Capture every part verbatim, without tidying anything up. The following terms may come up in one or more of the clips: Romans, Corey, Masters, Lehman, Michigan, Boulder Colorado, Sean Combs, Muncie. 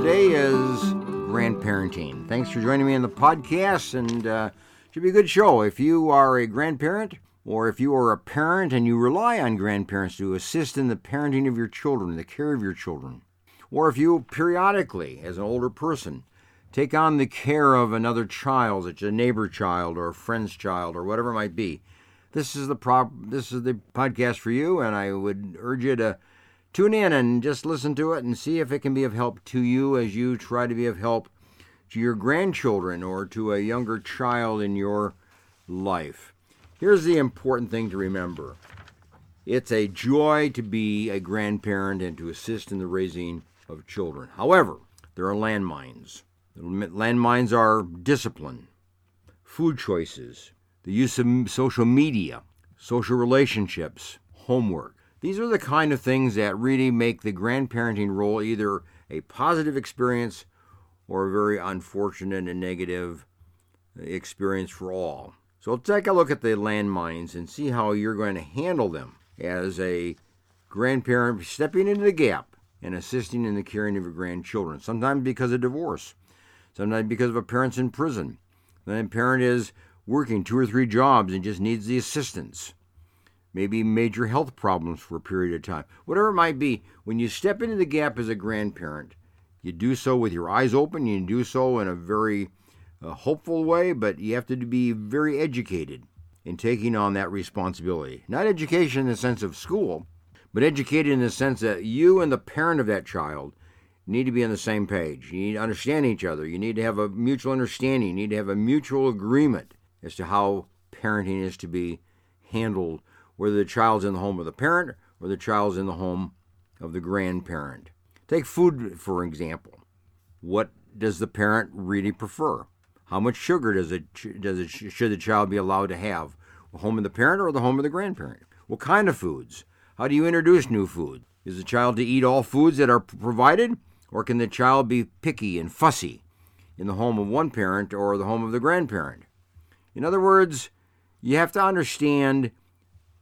today is grandparenting. Thanks for joining me on the podcast, and uh, it should be a good show. If you are a grandparent, or if you are a parent and you rely on grandparents to assist in the parenting of your children, the care of your children, or if you periodically, as an older person, take on the care of another child, such as a neighbor child or a friend's child or whatever it might be, this is the pro- This is the podcast for you, and I would urge you to tune in and just listen to it and see if it can be of help to you as you try to be of help to your grandchildren or to a younger child in your life. Here's the important thing to remember. It's a joy to be a grandparent and to assist in the raising of children. However, there are landmines. Landmines are discipline, food choices, the use of social media, social relationships, homework. These are the kind of things that really make the grandparenting role either a positive experience or a very unfortunate and negative experience for all. So take a look at the landmines and see how you're going to handle them as a grandparent stepping into the gap and assisting in the caring of your grandchildren, sometimes because of divorce, sometimes because of a parent's in prison. Then a parent is working two or three jobs and just needs the assistance. Maybe major health problems for a period of time. Whatever it might be, when you step into the gap as a grandparent, you do so with your eyes open, you do so in a very uh, hopeful way, but you have to be very educated in taking on that responsibility. Not education in the sense of school, but educated in the sense that you and the parent of that child need to be on the same page. You need to understand each other. You need to have a mutual understanding. You need to have a mutual agreement as to how parenting is to be handled, whether the child's in the home of the parent or the child's in the home of the grandparent. Take food, for example. What does the parent really prefer? How much sugar does it, does it, should the child be allowed to have? The home of the parent or the home of the grandparent? What kind of foods? How do you introduce new foods? Is the child to eat all foods that are provided? Or can the child be picky and fussy in the home of one parent or the home of the grandparent? In other words, you have to understand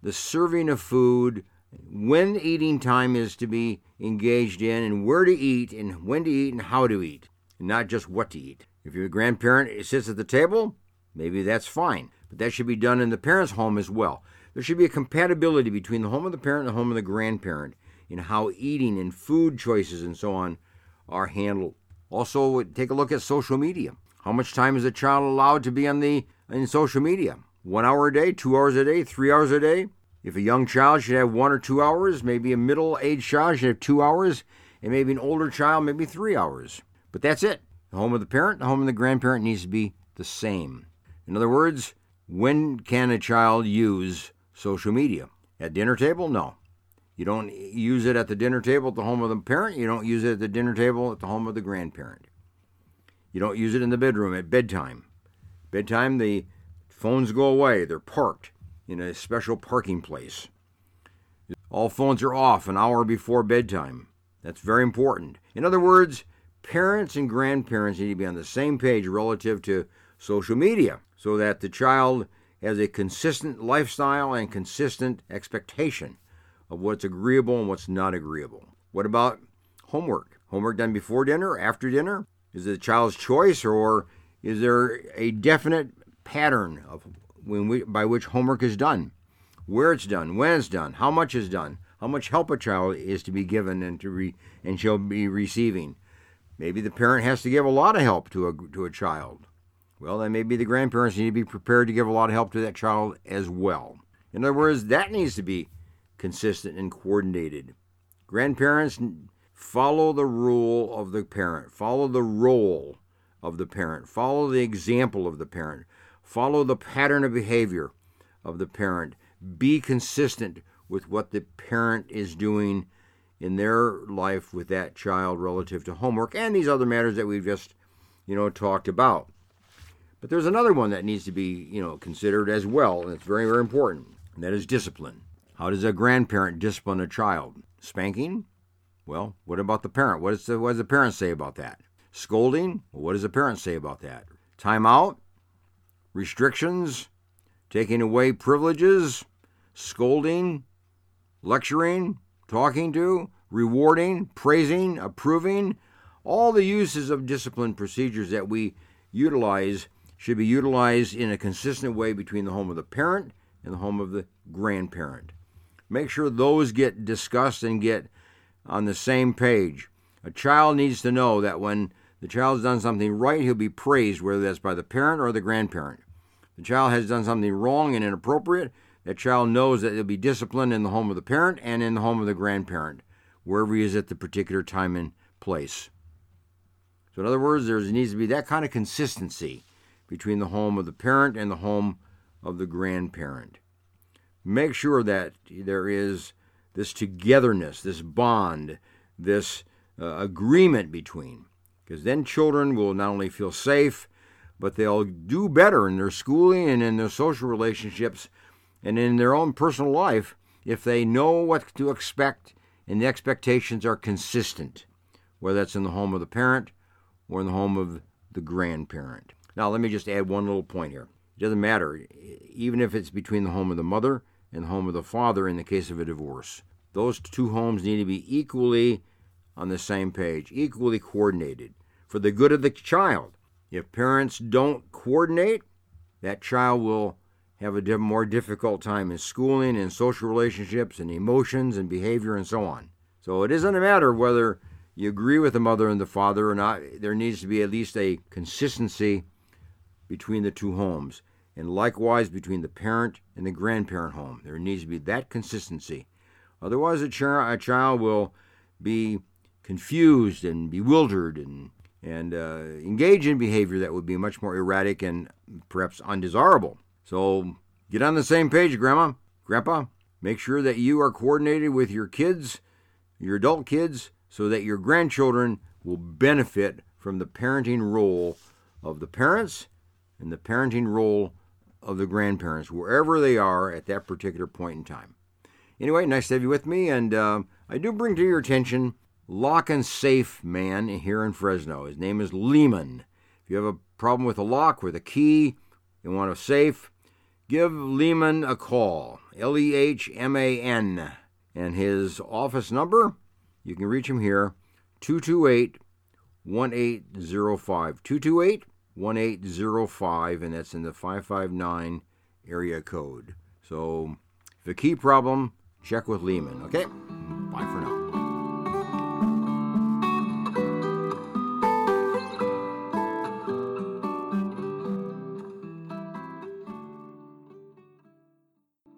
the serving of food, when eating time is to be engaged in, and where to eat, and when to eat, and how to eat, and not just what to eat. If your grandparent sits at the table, maybe that's fine, but that should be done in the parent's home as well. There should be a compatibility between the home of the parent and the home of the grandparent in how eating and food choices and so on are handled. Also, take a look at social media. How much time is a child allowed to be on the in social media? One hour a day, two hours a day, three hours a day. If a young child should have one or two hours, maybe a middle-aged child should have two hours, and maybe an older child, maybe three hours. But that's it. The home of the parent, the home of the grandparent needs to be the same. In other words, when can a child use social media? At dinner table? No. You don't use it at the dinner table at the home of the parent. You don't use it at the dinner table at the home of the grandparent. You don't use it in the bedroom at bedtime. Bedtime, the phones go away. They're parked in a special parking place. All phones are off an hour before bedtime. That's very important. In other words, parents and grandparents need to be on the same page relative to social media so that the child has a consistent lifestyle and consistent expectation of what's agreeable and what's not agreeable. What about homework? Homework done before dinner, after dinner? Is it the child's choice, or is there a definite pattern of when we, by which homework is done, where it's done, when it's done, how much is done, how much help a child is to be given and to re, and shall be receiving. Maybe the parent has to give a lot of help to a to a child. Well, then maybe the grandparents need to be prepared to give a lot of help to that child as well. In other words, that needs to be consistent and coordinated. Grandparents, follow the rule of the parent, follow the role of the parent, follow the example of the parent. Follow the pattern of behavior of the parent. Be consistent with what the parent is doing in their life with that child relative to homework and these other matters that we've just, you know, talked about. But there's another one that needs to be, you know, considered as well, and it's very, very important, and that is discipline. How does a grandparent discipline a child? Spanking? Well, what about the parent? What, is the, what does the parent say about that? Scolding? Well, what does the parent say about that? Time out? Restrictions, taking away privileges, scolding, lecturing, talking to, rewarding, praising, approving, All the uses of discipline procedures that we utilize should be utilized in a consistent way between the home of the parent and the home of the grandparent. Make sure those get discussed and get on the same page. A child needs to know that when the child's done something right, he'll be praised, whether that's by the parent or the grandparent. If the child has done something wrong and inappropriate, that child knows that he'll be disciplined in the home of the parent and in the home of the grandparent, wherever he is at the particular time and place. So in other words, there needs to be that kind of consistency between the home of the parent and the home of the grandparent. Make sure that there is this togetherness, this bond, this uh, agreement between, because then children will not only feel safe, but they'll do better in their schooling and in their social relationships and in their own personal life if they know what to expect and the expectations are consistent, whether that's in the home of the parent or in the home of the grandparent. Now, let me just add one little point here. It doesn't matter, even if it's between the home of the mother and the home of the father in the case of a divorce. Those two homes need to be equally on the same page, equally coordinated for the good of the child. If parents don't coordinate, that child will have a more difficult time in schooling and social relationships and emotions and behavior and so on. So it isn't a matter of whether you agree with the mother and the father or not. There needs to be at least a consistency between the two homes, and likewise between the parent and the grandparent home. There needs to be that consistency. Otherwise, a, ch- a child will be confused and bewildered and, and uh, engage in behavior that would be much more erratic and perhaps undesirable. So get on the same page, Grandma, Grandpa. Make sure that you are coordinated with your kids, your adult kids, so that your grandchildren will benefit from the parenting role of the parents and the parenting role of the grandparents, wherever they are at that particular point in time. Anyway, nice to have you with me, and uh, I do bring to your attention lock and safe man here in Fresno. His name is Lehman. If you have a problem with a lock, with a key, you want a safe, give Lehman a call, L E H M A N, and his office number, you can reach him here, two two eight, one eight zero five, two two eight, one eight zero five. one eight zero five, and that's in the five five nine area code. So, if a key problem, check with Lehman, okay? Bye for now.